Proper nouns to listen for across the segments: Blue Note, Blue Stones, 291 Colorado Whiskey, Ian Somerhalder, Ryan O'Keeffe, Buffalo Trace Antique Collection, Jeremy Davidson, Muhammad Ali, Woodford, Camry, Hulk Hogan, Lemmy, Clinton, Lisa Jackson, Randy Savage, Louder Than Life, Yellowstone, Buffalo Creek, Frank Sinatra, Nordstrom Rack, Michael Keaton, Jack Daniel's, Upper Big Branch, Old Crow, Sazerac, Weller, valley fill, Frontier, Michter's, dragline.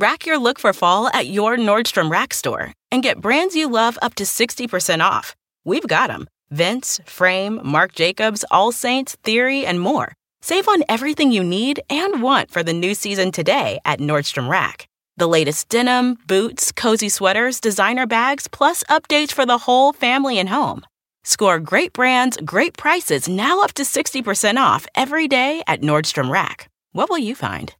Rack your look for fall at your Nordstrom Rack store and get brands you love up to 60% off. We've got them. Vince, Frame, Marc Jacobs, All Saints, Theory, and more. Save on everything you need and want for the new season today at Nordstrom Rack. The latest denim, boots, cozy sweaters, designer bags, plus updates for the whole family and home. Score great brands, great prices, now up to 60% off every day at Nordstrom Rack. What will you find?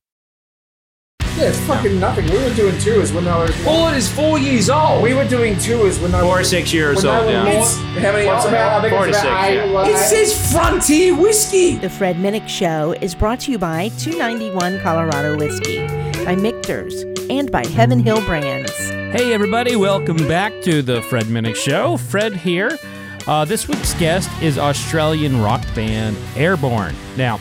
Yeah, it's fucking nothing. We were doing tours when I was... Bullet is 4 years old. We were doing tours when I was... 4 or 6 years old, yeah. How many else about? I think it's about 6, yeah. It says Frontier Whiskey. The Fred Minnick Show is brought to you by 291 Colorado Whiskey, by Michter's, and by Heaven Hill Brands. Hey, everybody. Welcome back to the Fred Minnick Show. Fred here. This week's guest is Australian rock band Airbourne. Now...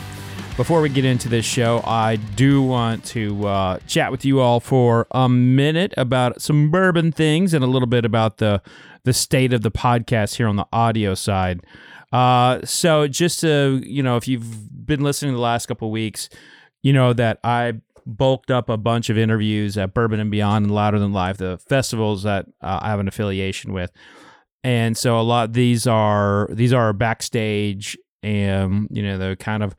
before we get into this show, I do want to chat with you all for a minute about some bourbon things and a little bit about the state of the podcast here on the audio side. So just to, you know, if you've been listening the last couple of weeks, you know that I bulked up a bunch of interviews at Bourbon and Beyond and Louder Than Life, the festivals that I have an affiliation with. And so a lot of these are backstage and, you know, the kind of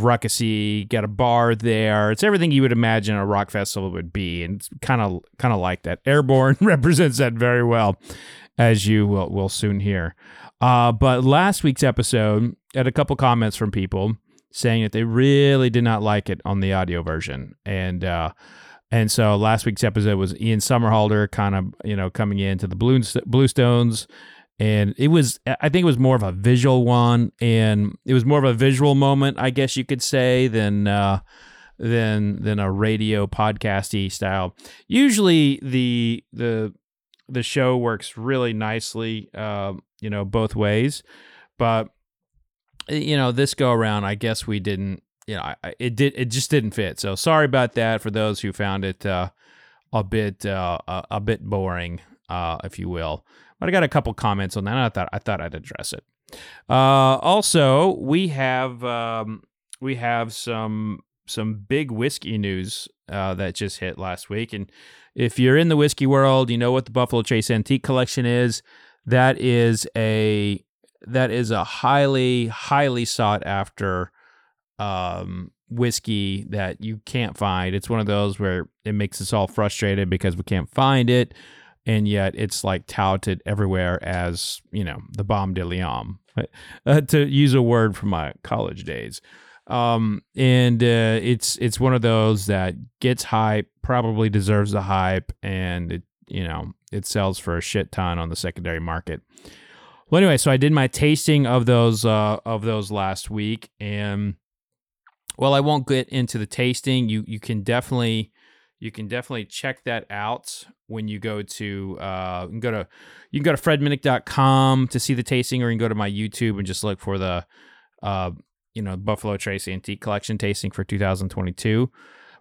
ruckusy, got a bar there. It's everything you would imagine a rock festival would be, and it's kind of like that. Airbourne represents that very well, as you will soon hear. But last week's episode had a couple comments from people saying that they really did not like it on the audio version, and so last week's episode was Ian Somerhalder kind of, you know, coming into the Blue Stones. And it was, I think it was more of a visual one, and it was more of a visual moment, I guess you could say, than a radio podcasty style. Usually the show works really nicely, you know, both ways, but you know, this go around, I guess we didn't, you know, it just didn't fit. So sorry about that for those who found it a bit boring, if you will. But I got a couple comments on that. I thought I'd address it. Also, we have some big whiskey news that just hit last week. And if you're in the whiskey world, you know what the Buffalo Trace Antique Collection is. That is a highly, highly sought after whiskey that you can't find. It's one of those where it makes us all frustrated because we can't find it. And yet it's like touted everywhere as, you know, the bomb de Liam, to use a word from my college days. And it's one of those that gets hype, probably deserves the hype, and it, you know, it sells for a shit ton on the secondary market. Well, anyway, so I did my tasting of those last week, and well, I won't get into the tasting. You can definitely check that out when you go to you can go to fredminnick.com to see the tasting, or you can go to my YouTube and just look for the Buffalo Trace Antique Collection tasting for 2022.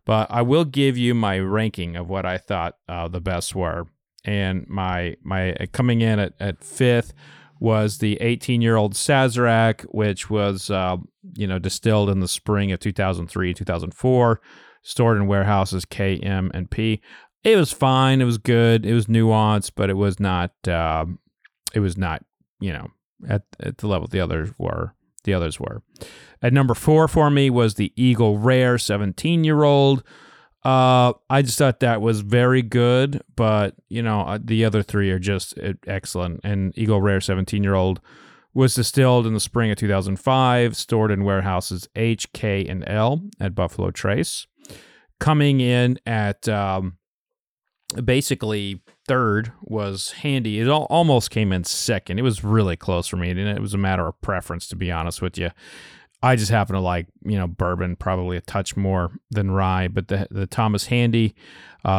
But I will give you my ranking of what I thought the best were, and my coming in at fifth was the 18-year-old Sazerac, which was distilled in the spring of 2003, 2004. Stored in warehouses K, M, and P. It was fine. It was good. It was nuanced, but it was not. It was not, you know, at the level the others were. At number 4 for me was the Eagle Rare 17-year-old. I just thought that was very good, but you know, the other three are just excellent. And Eagle Rare 17-year-old was distilled in the spring of 2005. Stored in warehouses H, K, and L at Buffalo Trace. Coming in at basically third was Handy. It almost came in second. It was really close for me, and it was a matter of preference, to be honest with you. I just happen to like, you know, bourbon probably a touch more than rye, but the Thomas Handy,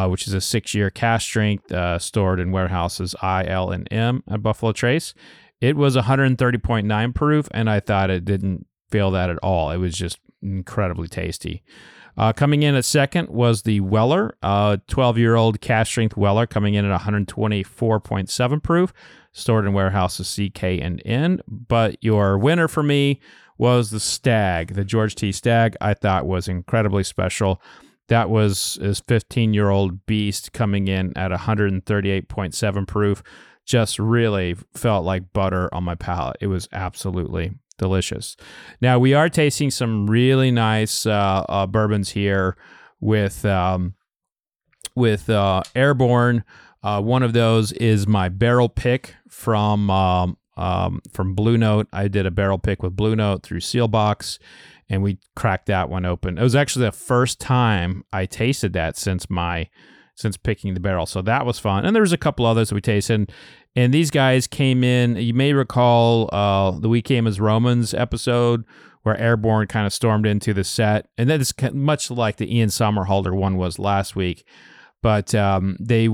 which is a 6-year cash strength, stored in warehouses I, L, and M at Buffalo Trace, it was 130.9 proof, and I thought it didn't feel that at all. It was just incredibly tasty. Coming in at second was the Weller, 12-year-old cash strength Weller, coming in at 124.7 proof, stored in warehouses C, K, and N. But your winner for me was the Stag, the George T. Stag. I thought was incredibly special. That was his 15-year-old beast coming in at 138.7 proof. Just really felt like butter on my palate. It was absolutely delicious. Now, we are tasting some really nice bourbons here with Airbourne. One of those is my barrel pick from Blue Note. I did a barrel pick with Blue Note through Sealbox, and we cracked that one open. It was actually the first time I tasted that since picking the barrel. So that was fun. And there was a couple others that we tasted. And these guys came in, you may recall the We Came as Romans episode where Airbourne kind of stormed into the set. And that is much like the Ian Somerhalder one was last week. But they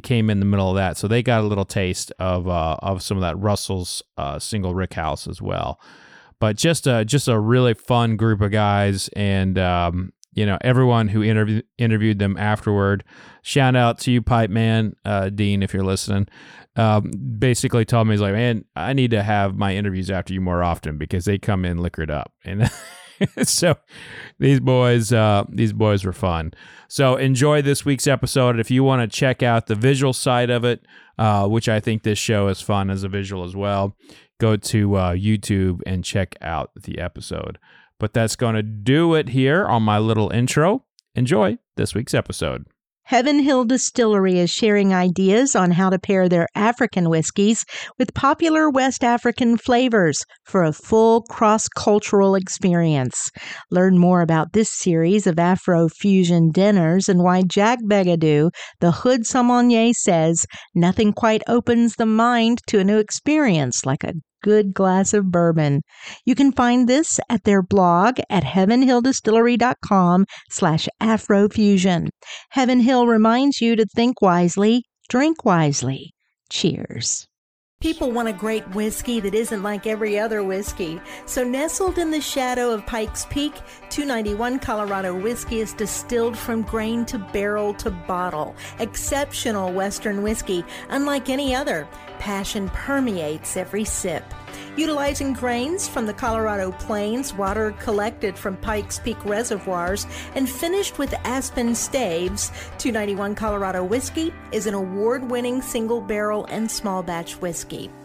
came in the middle of that. So they got a little taste of some of that Russell's single rick house as well. But just a really fun group of guys, and everyone who interviewed them afterward. Shout out to you, Pipe Man, Dean, if you're listening. Basically told me, he's like, man, I need to have my interviews after you more often because they come in liquored up. And so these boys were fun. So enjoy this week's episode. If you want to check out the visual side of it, which I think this show is fun as a visual as well, go to YouTube and check out the episode. But that's going to do it here on my little intro. Enjoy this week's episode. Heaven Hill Distillery is sharing ideas on how to pair their African whiskeys with popular West African flavors for a full cross-cultural experience. Learn more about this series of Afro-fusion dinners and why Jack Begadou, the Hood Sommelier, says nothing quite opens the mind to a new experience like a good glass of bourbon. You can find this at their blog at heavenhilldistillery.com/afrofusion. Heaven Hill reminds you to think wisely, drink wisely. Cheers. People want a great whiskey that isn't like every other whiskey. So nestled in the shadow of Pikes Peak, 291 Colorado Whiskey is distilled from grain to barrel to bottle. Exceptional Western whiskey, unlike any other. Passion permeates every sip. Utilizing grains from the Colorado Plains, water collected from Pikes Peak reservoirs, and finished with aspen staves, 291 Colorado Whiskey is an award-winning single barrel and small batch whiskey.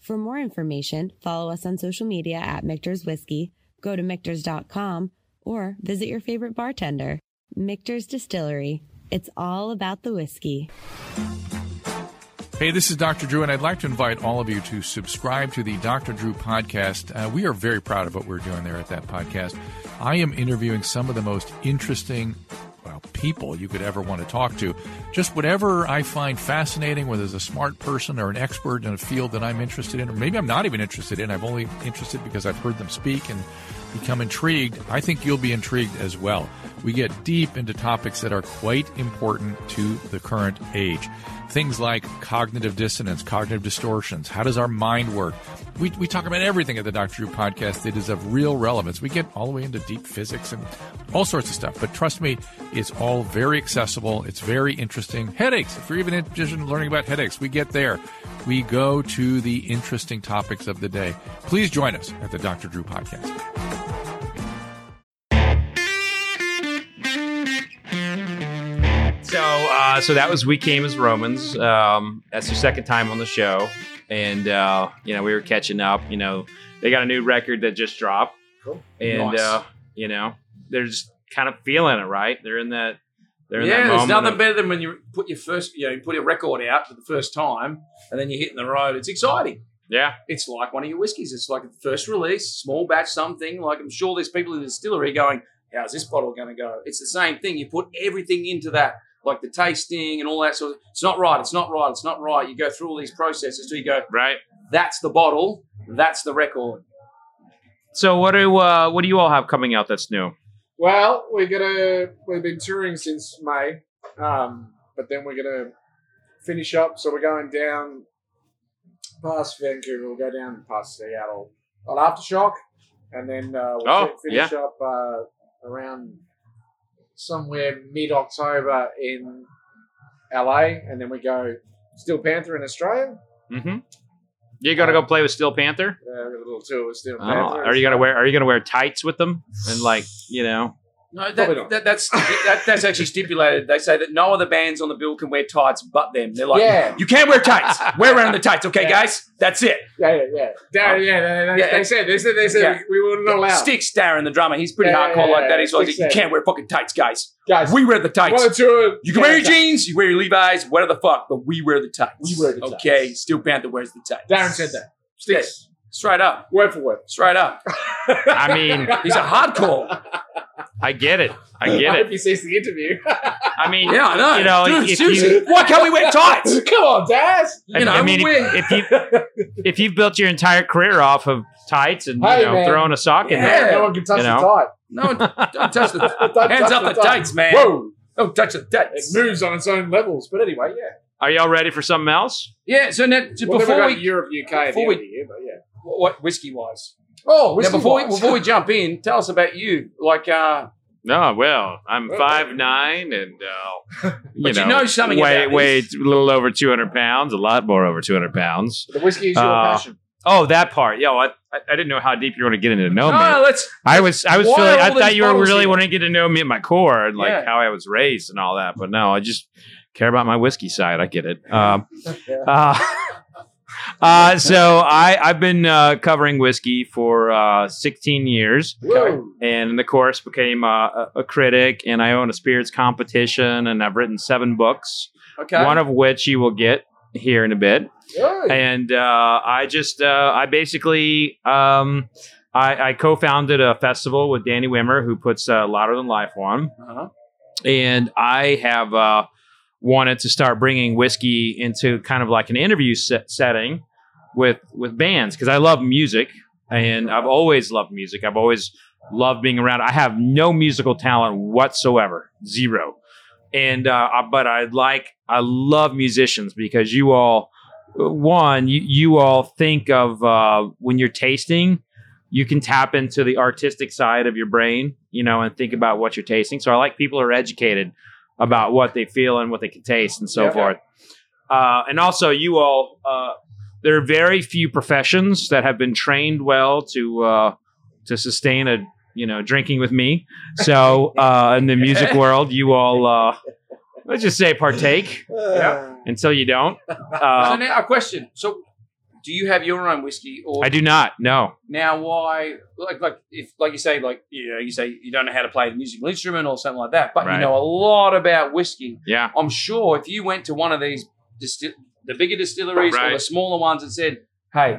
For more information, follow us on social media at Michter's Whiskey, go to Michter's.com, or visit your favorite bartender. Michter's Distillery. It's all about the whiskey. Hey, this is Dr. Drew, and I'd like to invite all of you to subscribe to the Dr. Drew podcast. We are very proud of what we're doing there at that podcast. I am interviewing some of the most interesting people you could ever want to talk to. Just whatever I find fascinating, whether it's a smart person or an expert in a field that I'm interested in, or maybe I'm not even interested in, I'm only interested because I've heard them speak and become intrigued. I think you'll be intrigued as well. We get deep into topics that are quite important to the current age. Things like cognitive dissonance, cognitive distortions, how does our mind work? We talk about everything at the Dr. Drew podcast that is of real relevance. We get all the way into deep physics and all sorts of stuff. But trust me, it's It's all very accessible. It's very interesting. Headaches. If you're even interested in learning about headaches, we get there. We go to the interesting topics of the day. Please join us at the Dr. Drew Podcast. So that was We Came as Romans. That's your second time on the show. And, we were catching up. They got a new record that just dropped. Cool. And, nice. They're just kind of feeling it, right? They're in that. Yeah, there's nothing better than when you put your first, you put your record out for the first time and then you're hitting the road. It's exciting. Yeah. It's like one of your whiskeys. It's like the first release, small batch, something. Like I'm sure there's people in the distillery going, how's this bottle going to go? It's the same thing. You put everything into that, like the tasting and all that sort of. It's not right. You go through all these processes till you go, right. That's the bottle. That's the record. So what do you all have coming out that's new? Well, we've been touring since May, but then we're gonna finish up. So we're going down past Vancouver. We'll go down past Seattle on Aftershock, and then we'll finish up around somewhere mid-October in LA, and then we go Steel Panther in Australia. Mm-hmm. You gonna go play with Steel Panther? Yeah, a little tour with Steel Panther. Are you gonna wear tights with them? And No, that's actually stipulated. They say that no other bands on the bill can wear tights but them. They're like, you can't wear tights. We're wearing the tights, okay, guys? That's it. Yeah. Darren, They said we wouldn't allow. Sticks, Darren, the drummer, he's pretty hardcore like that. He's like, you can't wear fucking tights, guys. We wear the tights. You can wear your jeans, you wear your Levi's, whatever the fuck, but we wear the tights. Okay, Steel Panther wears the tights. Darren said that. Sticks. Straight up. Word for word. Straight up. I mean, he's a hardcore. I get it. I hope he sees the interview. I mean, yeah, I know. Dude, seriously, why can't we wear tights? Come on, Daz. If you've built your entire career off of tights and throwing a sock in there, no one can touch the tight. No, don't touch the hands up the tights, man. Whoa, don't touch the tights. It moves on its own levels, but anyway, yeah. Are y'all ready for something else? Yeah. So now, before we Europe, UK, before we year, but yeah, what whiskey wise? Oh, now before we jump in, tell us about you. I'm 5'9", and something. Weighed a little over 200 pounds, a lot more over 200 pounds. The whiskey is your passion. Oh, that part. I didn't know how deep you were going to get into know me. I thought you were really wanting to get to know me at my core, and how I was raised and all that. But no, I just care about my whiskey side. I get it. So I've been covering whiskey for 16 years. Whoa. And in the course became a critic, and I own a spirits competition, and I've written 7 books, one of which you will get here in a bit. Whoa. And I co-founded a festival with Danny Wimmer, who puts Louder Than Life on. Uh-huh. And I have wanted to start bringing whiskey into kind of like an interview setting with bands, because I love music, and I've always loved music. I've always loved being around. I have no musical talent whatsoever, 0. And but I love musicians, because you all, you all think of when you're tasting, you can tap into the artistic side of your brain, and think about what you're tasting. So I like people who are educated about what they feel and what they can taste and so forth. And also you all, there are very few professions that have been trained well to sustain a, drinking with me. So in the music world, you all, let's just say partake until you don't. So now a question. So do you have your own whiskey? Or I do not, no. Now why, you say you don't know how to play the musical instrument or something like that, but you know a lot about whiskey. Yeah. I'm sure if you went to one of these, the bigger distilleries or the smaller ones, and said, hey,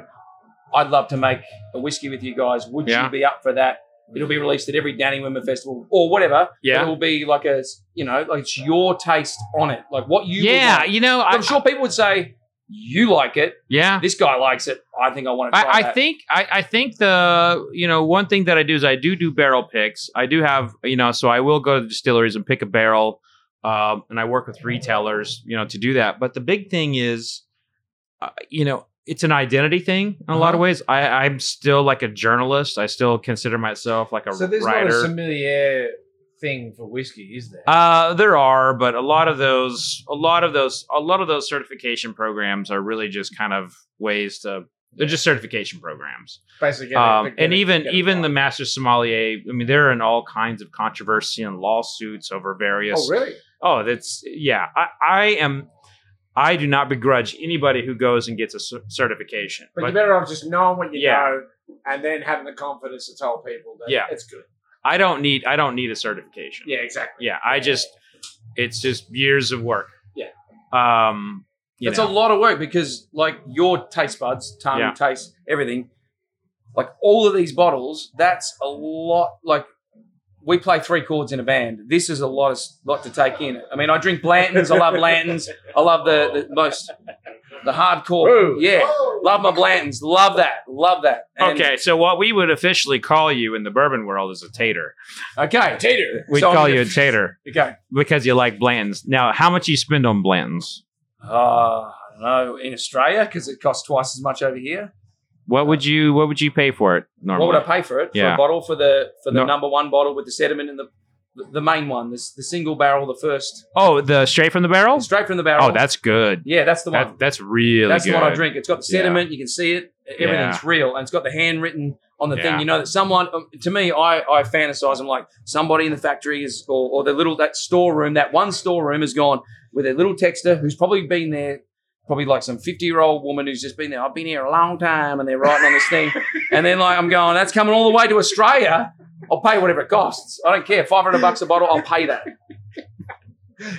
I'd love to make a whiskey with you guys, would you be up for that? It'll be released at every Danny Wimmer festival or whatever. Yeah. It will be like a, it's your taste on it. Like what you would like. I'm sure people would say, you like it. Yeah. This guy likes it. I think I want to try that. I think one thing that I do is I do barrel picks. I do have, so I will go to distilleries and pick a barrel, and I work with retailers, to do that. But the big thing is, it's an identity thing in a lot of ways. I'm still like a journalist. I still consider myself like a writer. So there's not a familiar thing for whiskey, is there? There are, but a lot of those certification programs are really just kind of ways to. They're just certification programs. Basically, even the Master Sommelier. I mean, they're in all kinds of controversy and lawsuits over various. Oh, really? Oh, that's yeah. I am. I do not begrudge anybody who goes and gets a certification. But you're better off just knowing what you know and then having the confidence to tell people that it's good. I don't need a certification. Yeah, exactly. Yeah, it's just years of work. Yeah. It's a lot of work because, like, your taste buds, tongue, taste, everything, like, all of these bottles, that's a lot. Like, we play three chords in a band. This is a lot to take in. I mean, I drink Blanton's. I love Blanton's. I love the hardcore. Ooh. Yeah. Whoa. Love my Blanton's. Love that. And okay, so what we would officially call you in the bourbon world is a tater. Okay. Tater. We'd call you a tater. Okay. Because you like Blanton's. Now, how much you spend on Blanton's? I don't know, in Australia, because it costs twice as much over here. What would you pay for it normally? What would I pay for it? For a bottle, for the number one bottle with the sediment and the main one, the single barrel, the first. Oh, the straight from the barrel? Straight from the barrel. Oh, that's good. Yeah, that's the one. That's really good. That's the one I drink. It's got the sediment. You can see it. Everything's real. And it's got the handwritten on the thing. You know that someone, to me, I fantasize. I'm like, somebody in the factory is, or the little, that storeroom, that one storeroom has gone with a little texter who's probably been there, probably like some 50-year-old woman who's just been there. I've been here a long time, and they're writing on this thing. And then like I'm going, that's coming all the way to Australia. I'll pay whatever it costs. I don't care. $500 a bottle, I'll pay that.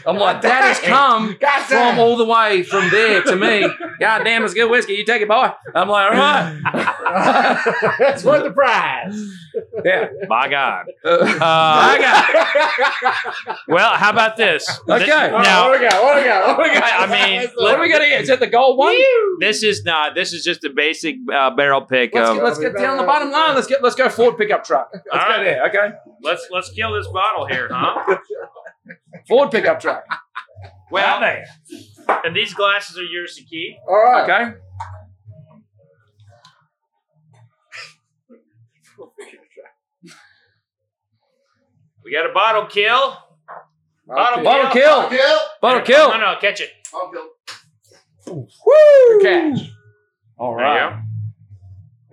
I'm like, that has come from all the way from there to me. God damn, it's good whiskey. You take it, boy. I'm like, all right. That's worth the prize. Yeah. My God. Well, how about this? Okay. What do we got? I mean, what do we got here? Is it the gold one? This is not. This is just a basic barrel pick. Let's get down the bottom line. Let's go Ford pickup truck. Let's go there. Okay. Let's kill this bottle here, huh? Ford pickup truck. Well, and these glasses are yours to keep. All right. Okay. We got a bottle kill. Bottle kill. No, catch it. Bottle kill. Woo! Good catch. All right. There you go.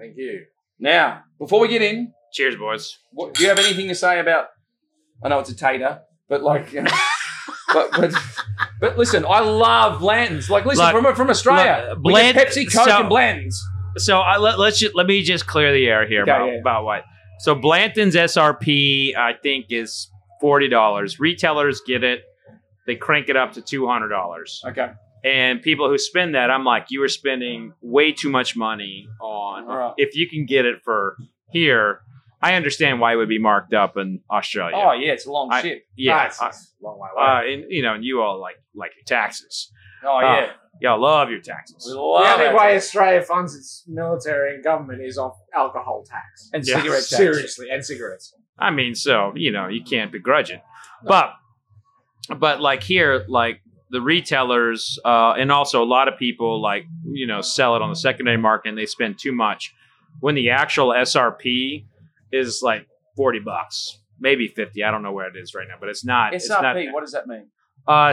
Thank you. Now, before we get in, cheers, boys. Do you have anything to say about? I know it's a tater, but like, you know, but listen, I love Blanton's. Like, listen, from Australia, Pepsi, Coke, and Blanton's. So let me just clear the air here about what. So Blanton's SRP, I think, is $40. Retailers get it. They crank it up to $200. Okay. And people who spend that, I'm like, you are spending way too much money on. Right. If you can get it for here, I understand why it would be marked up in Australia. Oh, yeah. It's a long ship. Yeah. It's a long way away. And, you know, you all like your taxes. Oh, yeah. Y'all love your taxes. We love the only way Australia funds its military and government is off alcohol tax. And cigarette tax. Seriously, and cigarettes. I mean, so, you know, you can't begrudge it. No. But like here, like the retailers and also a lot of people, like, you know, sell it on the secondary market and they spend too much when the actual SRP is like $40, maybe 50. I don't know where it is right now, but it's not. SRP, what does that mean?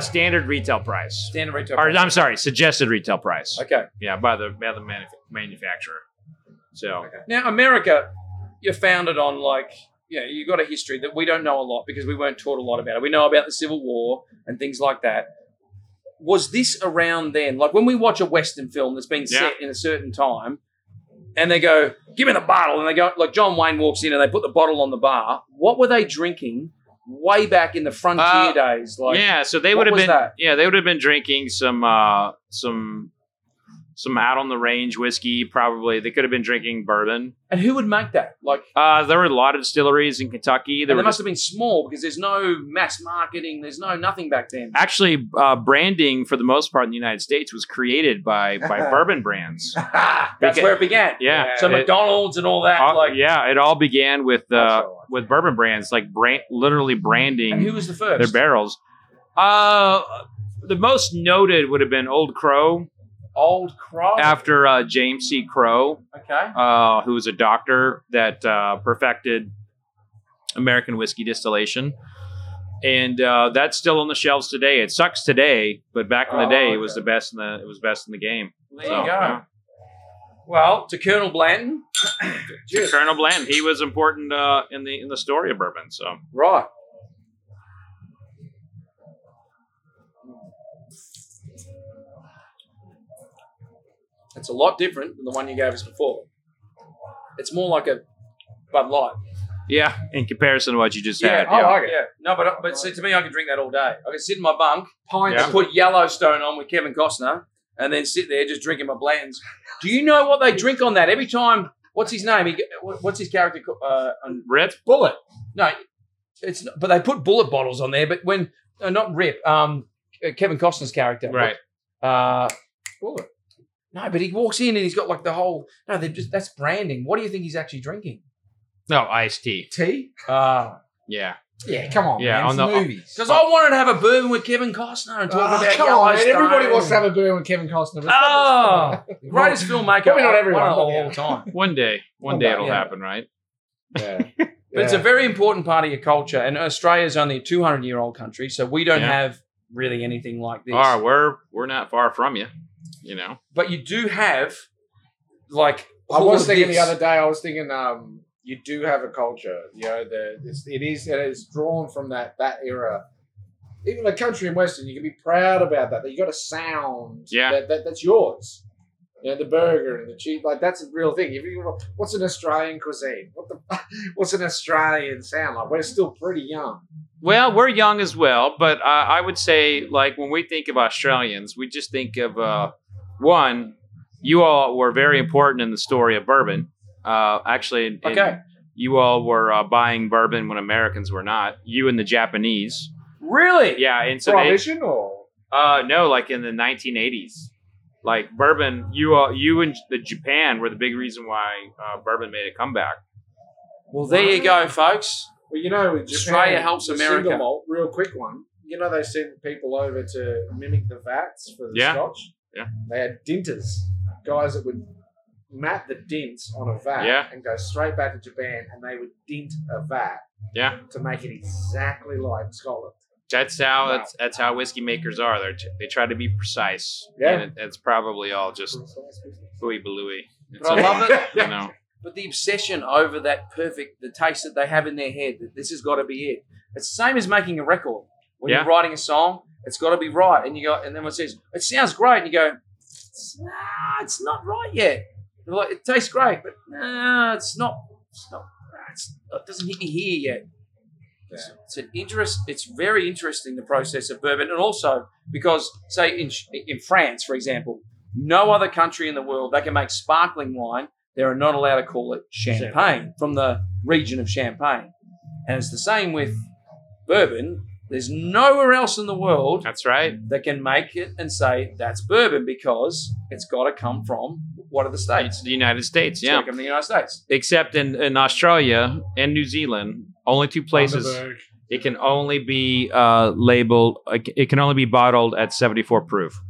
Standard retail price. I'm sorry, suggested retail price. Okay. Yeah, by the manufacturer. So now America, you're founded on like, you know, you've got a history that we don't know a lot because we weren't taught a lot about it. We know about the Civil War and things like that. Was this around then? Like when we watch a Western film that's been set in a certain time and they go, give me the bottle. And they go, like John Wayne walks in and they put the bottle on the bar. What were they drinking? Way back in the Frontier days, like so they would have been they would have been drinking some out on the range whiskey. Probably they could have been drinking bourbon. And who would make that? Like there were a lot of distilleries in Kentucky. They must have been small because there's no mass marketing. There's no nothing back then. Actually, branding for the most part in the United States was created by bourbon brands. That's where it began. Yeah, so McDonald's and all that. It all began with bourbon brands, like literally branding. And who was the first? Their barrels. The most noted would have been Old Crow. Old Crow? After James C. Crow, who was a doctor that perfected American whiskey distillation. And that's still on the shelves today. It sucks today, but back in the day, okay. It was the best in the game. There you go. Yeah. Well, to Colonel Blanton. To Colonel Blanton, he was important in the story of bourbon. So right. It's a lot different than the one you gave us before. It's more like a Bud Light. Yeah, in comparison to what you just had. Yeah, I like it. Yeah. No, but see, to me, I could drink that all day. I could sit in my bunk, pints, put Yellowstone on with Kevin Costner, and then sit there just drinking my Blanton's. Do you know what they drink on that? Every time, what's his name? What's his character? Rip? Bullet. No, it's not, but they put Bullet bottles on there, but when, not Rip, Kevin Costner's character. Right. Bullet. No, but he walks in and he's got like the whole, no, they're just, that's branding. What do you think he's actually drinking? No, iced tea. Tea? Yeah. Yeah, come on, yeah, man. It's on the movies. Because I wanted to have a bourbon with Kevin Costner and talk about Yellowstone. Everybody wants to have a bourbon with Kevin Costner. Greatest filmmaker. Probably not everyone. All time. One day it'll happen, right? Yeah. But it's a very important part of your culture. And Australia's only a 200-year-old country, so we don't have really anything like this. Oh, we're not far from you. You know, but you do have, like, I was thinking the other day. I was thinking, you do have a culture. You know, it is drawn from that era. Even a country in Western, you can be proud about that. You got a sound, that's yours. You know, the burger and the cheese, like that's a real thing. If you, what's an Australian cuisine? What's an Australian sound like? We're still pretty young. Well, we're young as well, but I would say, like, when we think of Australians, we just think of. One, you all were very important in the story of bourbon. You all were buying bourbon when Americans were not. You and the Japanese. Really? Yeah. And so Prohibition or? No, like in the 1980s. Like bourbon, you and the Japan were the big reason why bourbon made a comeback. Well, there you go, folks. Well, you know, with Japan, Australia helps America. Single malt, real quick one. You know, they sent people over to mimic the vats for the Scotch. Yeah. They had dinters, guys that would mat the dints on a vat and go straight back to Japan, and they would dint a vat to make it exactly like Scotland. That's how that's how whiskey makers are. They try to be precise. Yeah, and it's probably all just hooey balooey. But I love it. You know. But the obsession over that the taste that they have in their head, that this has got to be it. It's the same as making a record. When you're writing a song, it's got to be right. And you go, and then one says, it sounds great. And you go, nah, it's not right yet. They're like, it tastes great, but nah, it doesn't hit me here yet. Yeah. It's very interesting, the process of bourbon. And also because, say, in France, for example, no other country in the world, they can make sparkling wine. They're not allowed to call it champagne from the region of Champagne. And it's the same with bourbon. There's nowhere else in the world that can make it and say that's bourbon, because it's got to come from what are the states? It's the United States, yeah. It's from the United States. Except in Australia and New Zealand, only two places. It can only be labeled, it can only be bottled at 74 proof.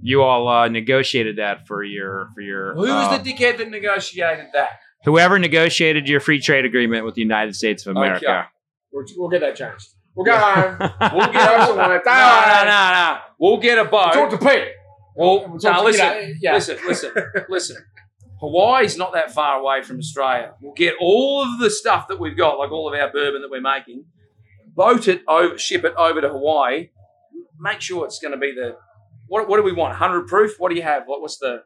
You all negotiated that for your. Who was the dickhead that negotiated that? Whoever negotiated your free trade agreement with the United States of America. Okay. We'll get that changed. We'll go home. We'll get us one. No. We'll get a boat. Talk to Pete. Listen. Hawaii's not that far away from Australia. We'll get all of the stuff that we've got, like all of our bourbon that we're making, boat it over, ship it over to Hawaii. Make sure it's going to be the. What do we want? 100 proof. What do you have? What's the?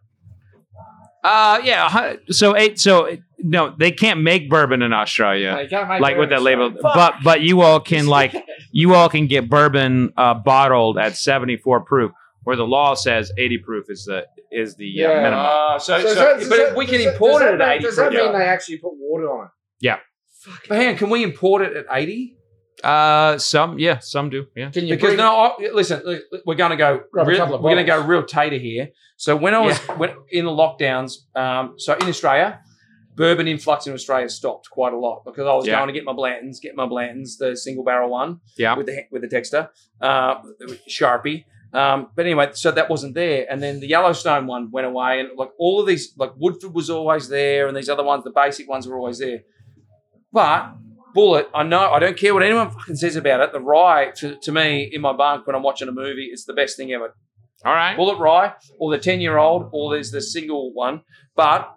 No, they can't make bourbon in Australia. They can't make bourbon with that label. But you all can get bourbon bottled at 74 proof, where the law says 80 proof is the minimum. We can import it at 80 proof. Does that mean they actually put water on it? Yeah. But hang on, can we import it at 80? Some do. Yeah. We're going to go. Real tater here. So when I was in the lockdowns, in Australia, bourbon influx in Australia stopped quite a lot because I was going to get my Blanton's, the single barrel one, with the texter, Sharpie. But anyway, so that wasn't there, and then the Yellowstone one went away, and like all of these, like Woodford was always there, and these other ones, the basic ones were always there, but. Bullet, I know, I don't care what anyone fucking says about it. The rye, to me, in my bunk when I'm watching a movie, it's the best thing ever. All right. Bullet rye or the 10-year-old or there's the single one. But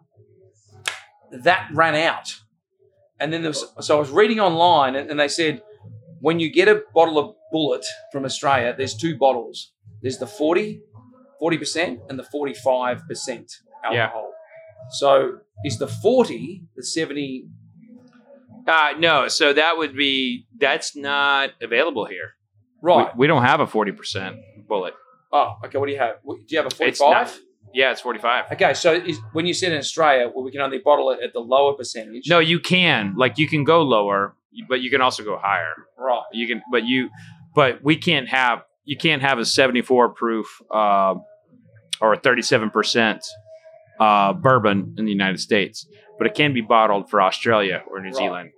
that ran out. And then there was, so I was reading online and they said, when you get a bottle of Bullet from Australia, there's two bottles. There's the 40% and the 45% alcohol. Yeah. So is the 40, the 70? No, so that would be, that's not available here. Right. We don't have a 40% Bullet. Oh, okay. What do you have? Do you have a 45? It's not, yeah, it's 45. Okay, so when you said in Australia, well, we can only bottle it at the lower percentage. No, you can. Like, you can go lower, but you can also go higher. Right. You can, but we can't have, you can't have a 74 proof or a 37% bourbon in the United States, but it can be bottled for Australia or New Zealand.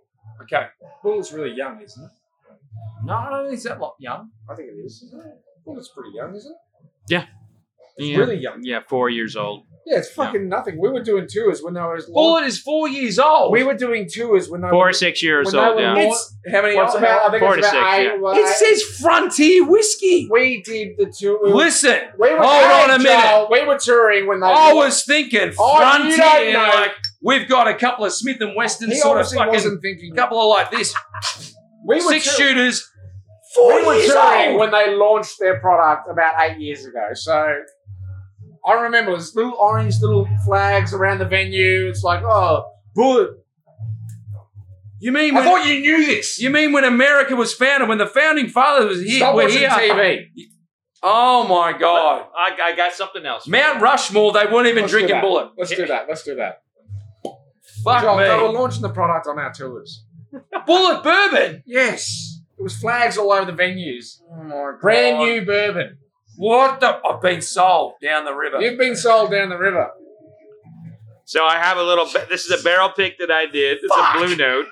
Okay. Bullet's really young, isn't it? No, I don't think it's that young. I think it is, isn't it? Bullet's pretty young, isn't it? Yeah. It's really young. Yeah, 4 years old. Yeah, it's fucking nothing. We were doing tours when they were... Bullet is 4 years old. We were doing tours when they were... 4 or 6 years old, yeah. How many ounces? I think it's about 8. Yeah. It says Frontier Whiskey. We did the tour... Listen, hold on a minute. We were touring when they was thinking Frontier, like, we've got a couple of Smith & Wesson sort of fucking... wasn't thinking. A couple of like this. Six shooters. We were touring when they launched their product about 8 years ago, so... I remember there's little orange little flags around the venue. It's like, oh, Bullet. You mean I thought you knew this. You mean when America was founded, when the founding fathers was here? Stop watching TV. Oh, my God. I got something else. Mount Rushmore, they weren't even drinking Bullet. Let's do that. Let's do that. Fuck me. They were launching the product on our tours. Bullet bourbon? Yes. It was flags all over the venues. Oh, my God. Brand new bourbon. What the? I've been sold down the river. You've been sold down the river. So I have a little, this is a barrel pick that I did. It's a Blue Note.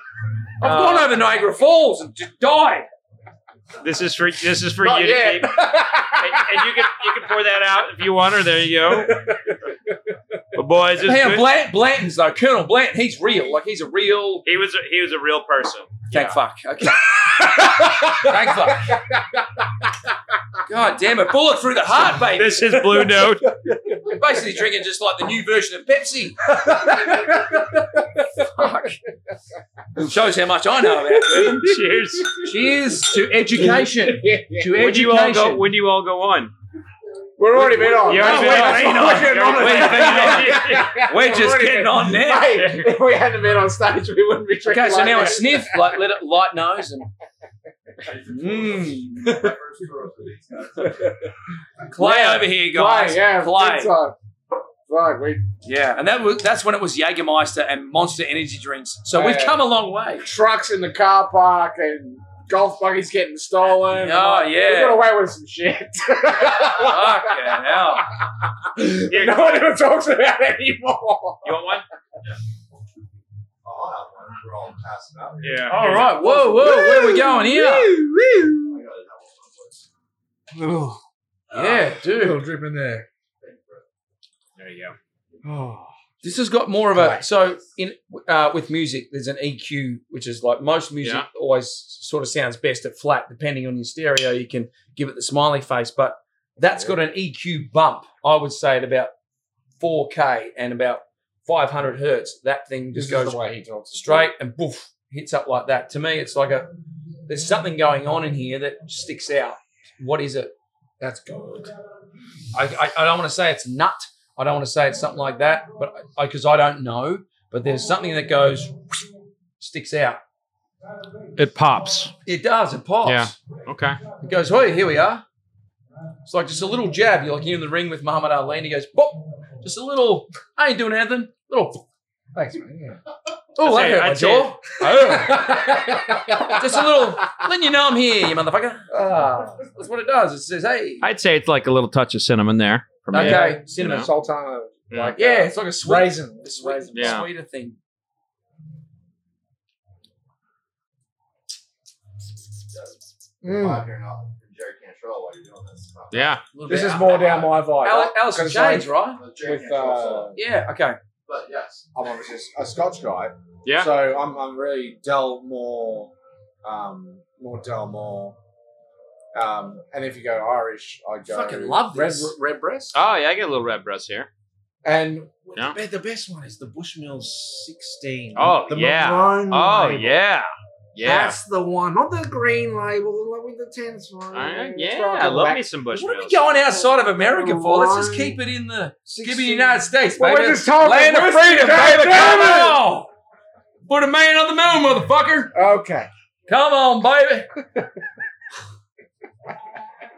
I've gone over Niagara Falls and just died. This is for you to keep. And you can pour that out if you want, or there you go. But boys, Blanton's though, Colonel Blanton, he's real. Like he was a real person. Thank fuck. Okay. Thank fuck. God damn it. Bullet through the heart, baby. This is Blue Note. We're basically drinking just like the new version of Pepsi. Fuck. It shows how much I know about it. Cheers. Cheers to education. To education. When do you all go on? We're already been on. We're just getting on now. Hey, if we hadn't been on stage, we wouldn't be drinking. Okay, so now a sniff, like, let it light nose and... Clay over here, guys. Clay. Right, and that's when it was Jägermeister and Monster energy drinks. So we've come a long way. Trucks in the car park and golf buggies getting stolen. Oh, yeah. We got away with some shit. Fucking hell. Yeah, no one ever talks about it anymore. You want one? Yeah. We're all passing out here. Yeah. All right. Whoa. Where are we going here? Woo. Yeah, dude. A little drip in there. There you go. Oh. This has got more of a... So in with music, there's an EQ, which is like most music always sort of sounds best at flat. Depending on your stereo, you can give it the smiley face. But that's got an EQ bump, I would say, at about 4K and about... 500 hertz, that thing just goes straight and boof, hits up like that. To me, it's like there's something going on in here that sticks out. What is it? That's gold. I don't want to say it's nut. I don't want to say it's something like that, but because I don't know. But there's something that goes, whoosh, sticks out. It pops. It does. It pops. Yeah. Okay. It goes, hey, here we are. It's like just a little jab. You're like in the ring with Muhammad Ali and he goes, pop. Just a little, I ain't doing anything. Little, thanks, man. Yeah. Oh, that hurt my jaw. Just a little, letting you know I'm here, you motherfucker. That's what it does. It says, hey. I'd say it's like a little touch of cinnamon there. Okay, cinnamon, you know. Sultana. Yeah. Like, yeah, it's like a sweet, raisin. It's raisin, sweeter thing. Mm. While you're doing this. This is more down my vibe. Alice in Chains, right? With, yeah, okay. But yes, I'm obviously a Scotch guy. Yeah. So I'm really Delmore, more Delmore. And if you go Irish, I go fucking love this red breast. Oh yeah, I get a little red breast here. And yeah, the best one is the Bushmills 16. Oh the yeah. Maroon label. Yeah. Yeah. That's the one, not the green label, the one with the tents one. Yeah, I love me some Bushmills. What are we going outside of America for? Let's just keep it in the United States, baby. We're just talking land of freedom, baby. Come on. Put a man on the moon, motherfucker. Okay. Come on, baby.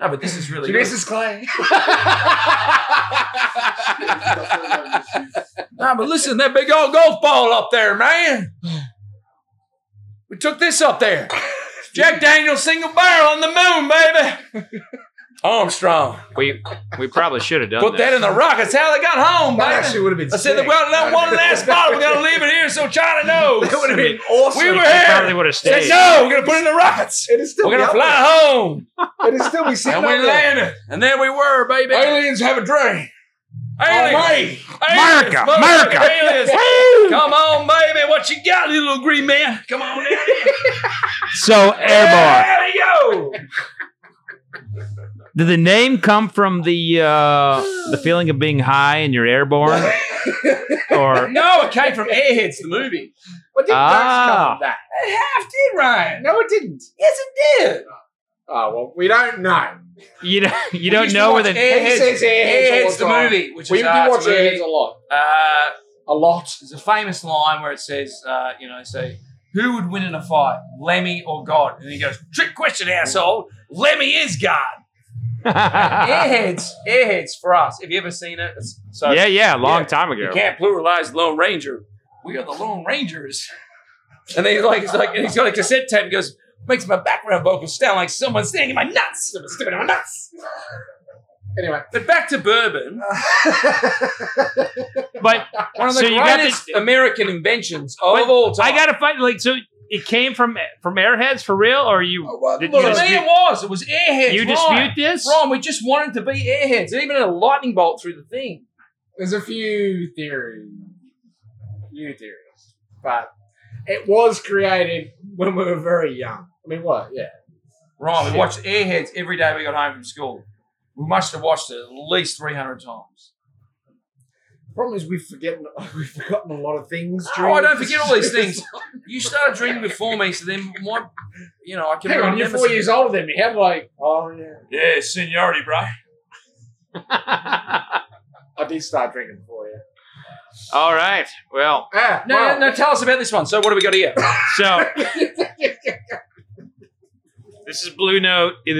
No, but this is really good. This is Clay. No, but listen, that big old golf ball up there, man. We took this up there. Jack Daniel's single barrel on the moon, baby. Armstrong. We probably should have done that. Put that in the rockets. How they got home, baby. That actually would have been sick. I said, well, that one last bottle. We're going to leave it here so China knows. That would have been awesome. We were here. Probably would have stayed. Said, no, we're going to put it in the rockets. We're going to fly home. It'll still be sitting. And we landed. And there we were, baby. Aliens have a dream. Aliens. America. Aliens. Come on, baby. What you got, little green man? Come on down here. So, Airbourne. Did the name come from the feeling of being high and you're airborne? Or no, it came from Airheads, the movie. What did come from that? It half did, Ryan. No, it didn't. Yes, it did. Oh, well, we don't know. You don't know where the Airheads the movie, which is watch Airheads a lot. There's a famous line where it says, who would win in a fight, Lemmy or God? And he goes, trick question, asshole. Lemmy is God. Airheads for us. Have you ever seen it? Long time ago. You can't pluralize Lone Ranger. We are the Lone Rangers. And then he's got a cassette tape and goes, makes my background vocals sound like someone's standing in my nuts. Someone's standing in my nuts. Anyway, but back to bourbon. But one of the greatest American inventions of all time. I gotta find it came from Airheads for real, or you? It was Airheads. You dispute this? Ron, we just wanted to be Airheads. Even a lightning bolt through the thing. There's a few theories, but it was created when we were very young. I mean, what? Yeah. Ron, we watched Airheads every day we got home from school. We must have watched it at least 300 times. The problem is we've forgotten a lot of things. I don't forget all these things. You started drinking before me, so then my, I can remember. You're 4 years older than me. Have yeah, seniority, bro. I did start drinking before you. Yeah. All right. Well. No, tell us about this one. So what do we got here? So. This is Blue Note. It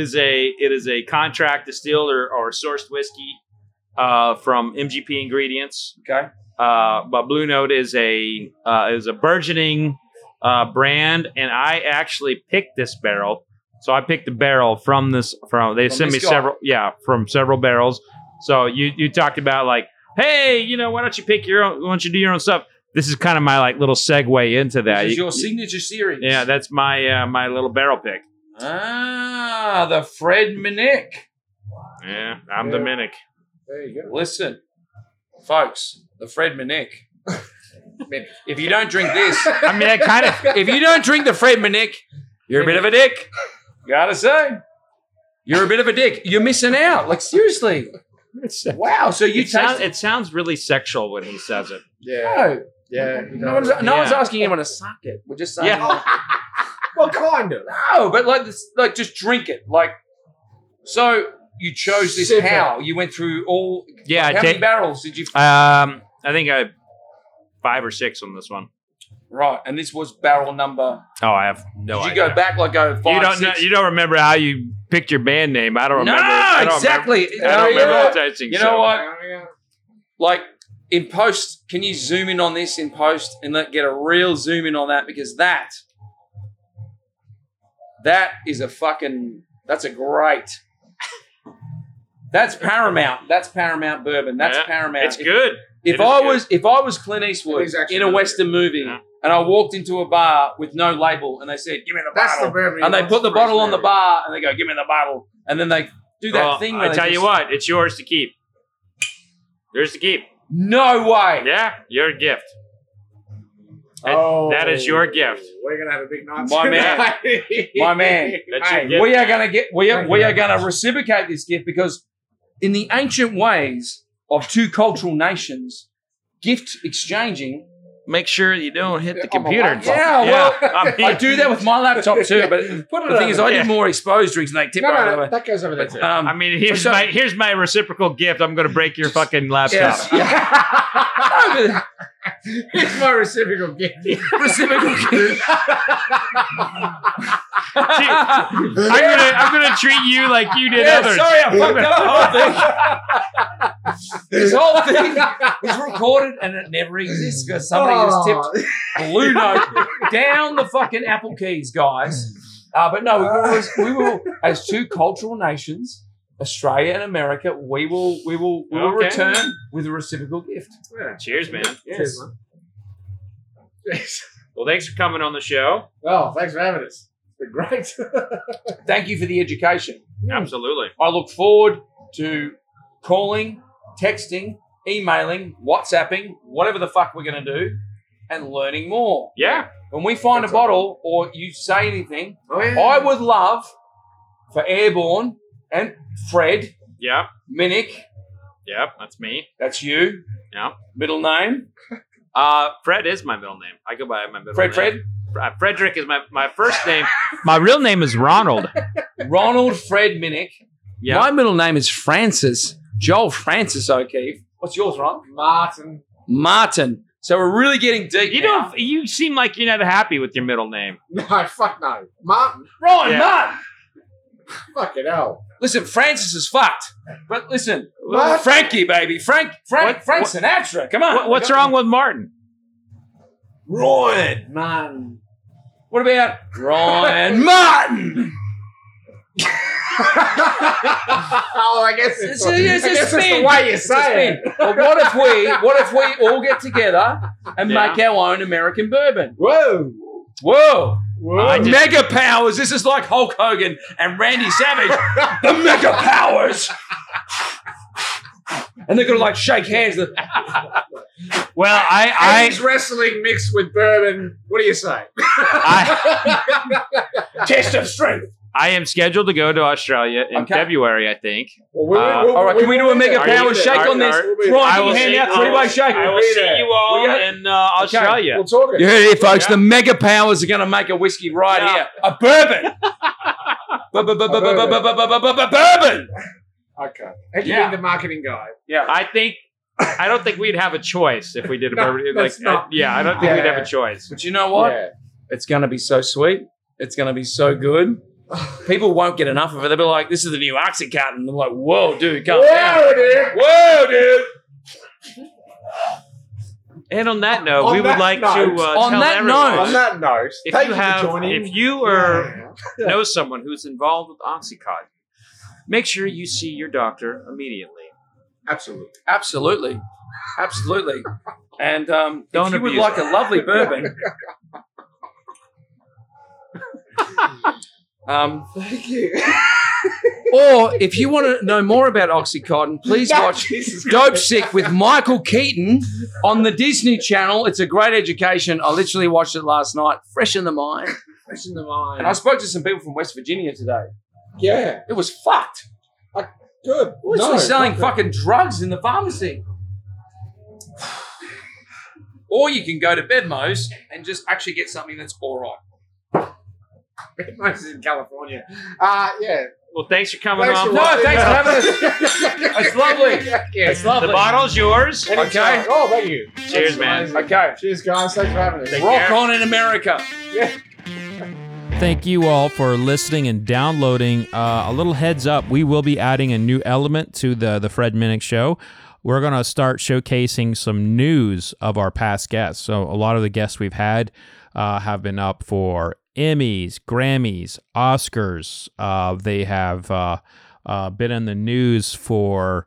is a contract distilled or sourced whiskey from MGP Ingredients. Okay. But Blue Note is a burgeoning brand, and I actually picked this barrel. So I picked the barrel from this. From several barrels. So you talked about hey, why don't you pick your own? Why don't you do your own stuff? This is kind of my little segue into that. This is your signature series. Yeah, that's my my little barrel pick. Ah, the Fred Minnick. Yeah, I'm the Minnick. There you go. Listen, folks, the Fred Minnick. If you don't drink this, if you don't drink the Fred Minnick, you're a bit of a dick. Gotta say, you're a bit of a dick. You're missing out. Seriously. Wow. So you it sounds really sexual when he says it. Yeah. Yeah. No one's asking anyone to suck it. We're just saying. Yeah. Well, kind of. No, but just drink it. So you chose this. Super. How you went through all? Yeah. How many barrels did you? I think I 5 or 6 on this one. Right, and this was barrel number. Oh, I have no idea. Did you go back 5? You don't remember how you picked your band name? I don't remember. No, exactly. I don't remember all those things. You know what? In post, can you zoom in on this in post and get a real zoom in on that, because that. That is a fucking... That's a great... That's Paramount. That's Paramount bourbon. That's Paramount. It's good. If I was Clint Eastwood in a Western movie and I walked into a bar with no label and they said, give me the bottle. The bourbon, and they put the bottle on the bar and they go, give me the bottle. And then they do that thing. I tell you what, it's yours to keep. Yours to keep. No way. Yeah, your gift. That is your gift. We're gonna have a big night, my man. My man, we are gonna get. We are gonna reciprocate this gift because, in the ancient ways of two cultural nations, gift exchanging. Make sure you don't hit the computer. Well, I do that with my laptop too. But the thing is, I did more exposed drinks, and they tip over. That goes over there too. I mean, here's my reciprocal gift. I'm gonna break your fucking laptop. Yes. It's my reciprocal gift. Reciprocal gift. I'm gonna treat you like you did others. Sorry, I fucked up the whole thing. This whole thing is recorded and it never exists because somebody has tipped Blue Note down the fucking Apple keys, guys. But no, we will, as two cultural nations, Australia and America, we will return with a reciprocal gift. Yeah. Cheers, man. Yes. Cheers, man. Yes. Well, thanks for coming on the show. Well, thanks for having us. It's been great. Thank you for the education. Absolutely. I look forward to calling, texting, emailing, WhatsApping, whatever the fuck we're going to do, and learning more. Yeah. When we find a bottle or you say anything, I would love for Airbourne and Fred. Yeah. Minnick. Yeah, that's me. That's you. Yeah. Middle name. Fred is my middle name. I go by my middle name. Fred? Frederick is my first name. My real name is Ronald. Ronald Fred Minnick. Yeah. My middle name is Francis. Joel Francis O'Keeffe. What's yours, Ron? Martin. So we're really getting deep. You seem like you're not happy with your middle name. No, fuck no. Martin. Ron, yeah. Martin. Fucking hell. Listen, Francis is fucked. But listen, what? Frankie, baby. Frank Sinatra. Come on. What's wrong with Martin? Ryan Martin. What about Ryan Martin? Oh, I guess it's the way you say it. Well, what if we all get together and make our own American bourbon? Whoa. Mega powers. This is like Hulk Hogan and Randy Savage. The mega powers. And they're going to like shake hands. Well, he's wrestling mixed with bourbon. What do you say? Test of strength. I am scheduled to go to Australia in February, I think. Well, all right, can we do a mega power shake on this? Right, can you hand out three-way shake? I will see you all in Australia. We'll talk. You heard it, folks. The mega powers are going to make a whiskey right here. A bourbon. Bourbon. Okay. Have you been the marketing guy? Yeah. I don't think we'd have a choice if we did a bourbon. I don't think we'd have a choice. But you know what? It's going to be so sweet. It's going to be so good. People won't get enough of it. They'll be like, this is the new Oxycontin. And they're like, whoa, dude, calm down. Whoa, dude. And on that note, we would like to tell everyone, if you know someone who's involved with Oxycontin, make sure you see your doctor immediately. Absolutely. And if you would like a lovely bourbon... Thank you. Or if you want to know more about Oxycontin, please watch Dope Sick with Michael Keaton on the Disney Channel. It's a great education. I literally watched it last night. Fresh in the mind. And I spoke to some people from West Virginia today. Yeah. It was fucked. Good. Literally selling fucking drugs in the pharmacy. Or you can go to Bedmo's and just actually get something that's all right. Bedmo's in California. Yeah. Well, thanks for coming on. Thanks for having us. It's lovely. It's lovely. The bottle's yours. Okay. Oh, thank you. Cheers, man. Okay. Cheers, guys. Thanks for having us. Rock on in America. Yeah. Thank you all for listening and downloading. A little heads up, we will be adding a new element to the Fred Minnick Show. We're going to start showcasing some news of our past guests. So a lot of the guests we've had have been up for Emmys, Grammys, Oscars. They have been in the news for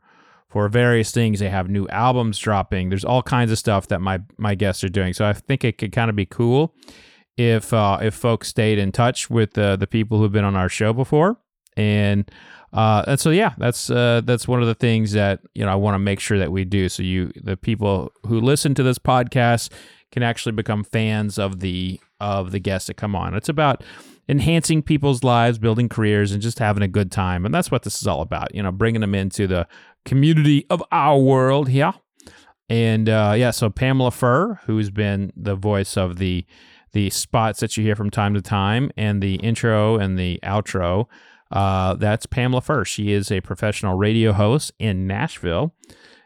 various things. They have new albums dropping. There's all kinds of stuff that my guests are doing. So I think it could kind of be cool if folks stayed in touch with the people who've been on our show before And so, yeah, that's one of the things that, you know, I want to make sure that we do. So the people who listen to this podcast can actually become fans of the guests that come on. It's about enhancing people's lives, building careers, and just having a good time. And that's what this is all about, you know, bringing them into the community of our world here. And, so Pamela Furr, who's been the voice of the spots that you hear from time to time and the intro and the outro, that's Pamela Furr. She is a professional radio host in Nashville.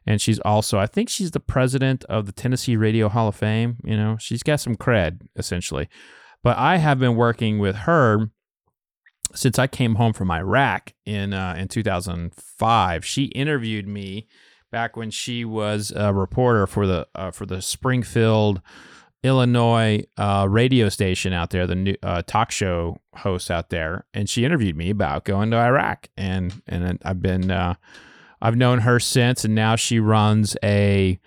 And she's also, I think she's the president of the Tennessee Radio Hall of Fame. You know, she's got some cred, essentially. But I have been working with her since I came home from Iraq in 2005. She interviewed me back when she was a reporter for the Springfield, Illinois radio station out there, the new talk show host out there, and she interviewed me about going to Iraq. And I've known her since, and now she runs a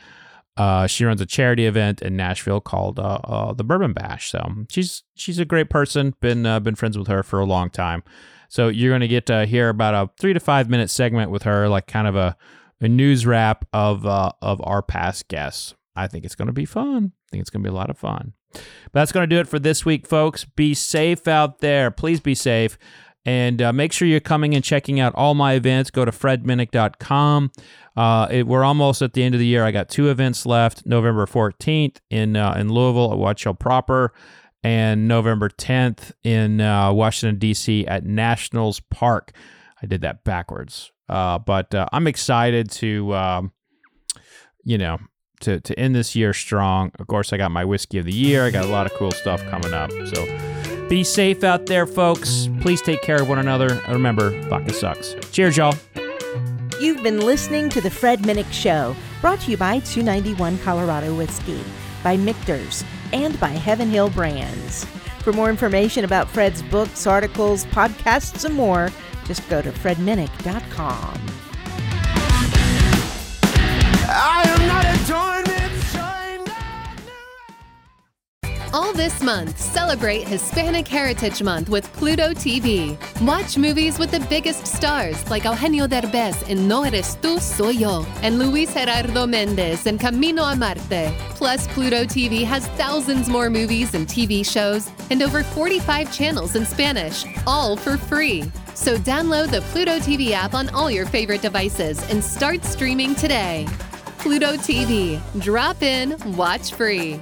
charity event in Nashville called the Bourbon Bash. So she's a great person. Been friends with her for a long time. So you're going to get to hear about a 3 to 5 minute segment with her, like kind of a news wrap of our past guests. I think it's going to be fun. I think it's going to be a lot of fun. But that's going to do it for this week, folks. Be safe out there. Please be safe. And make sure you're coming and checking out all my events. Go to fredminnick.com. We're almost at the end of the year. I got 2 events left, November 14th in Louisville at Watchell Proper, and November 10th in Washington, D.C. at Nationals Park. I did that backwards. But I'm excited to end this year strong. Of course, I got my Whiskey of the Year. I got a lot of cool stuff coming up. So be safe out there, folks. Please take care of one another. And remember, vodka sucks. Cheers, y'all. You've been listening to The Fred Minnick Show, brought to you by 291 Colorado Whiskey, by Michter's, and by Heaven Hill Brands. For more information about Fred's books, articles, podcasts, and more, just go to fredminnick.com. I am not a tournament sign. All this month, celebrate Hispanic Heritage Month with Pluto TV. Watch movies with the biggest stars like Eugenio Derbez in No Eres Tú, Soy Yo, and Luis Gerardo Mendez in Camino a Marte. Plus, Pluto TV has thousands more movies and TV shows and over 45 channels in Spanish, all for free. So download the Pluto TV app on all your favorite devices and start streaming today. Pluto TV. Drop in, watch free.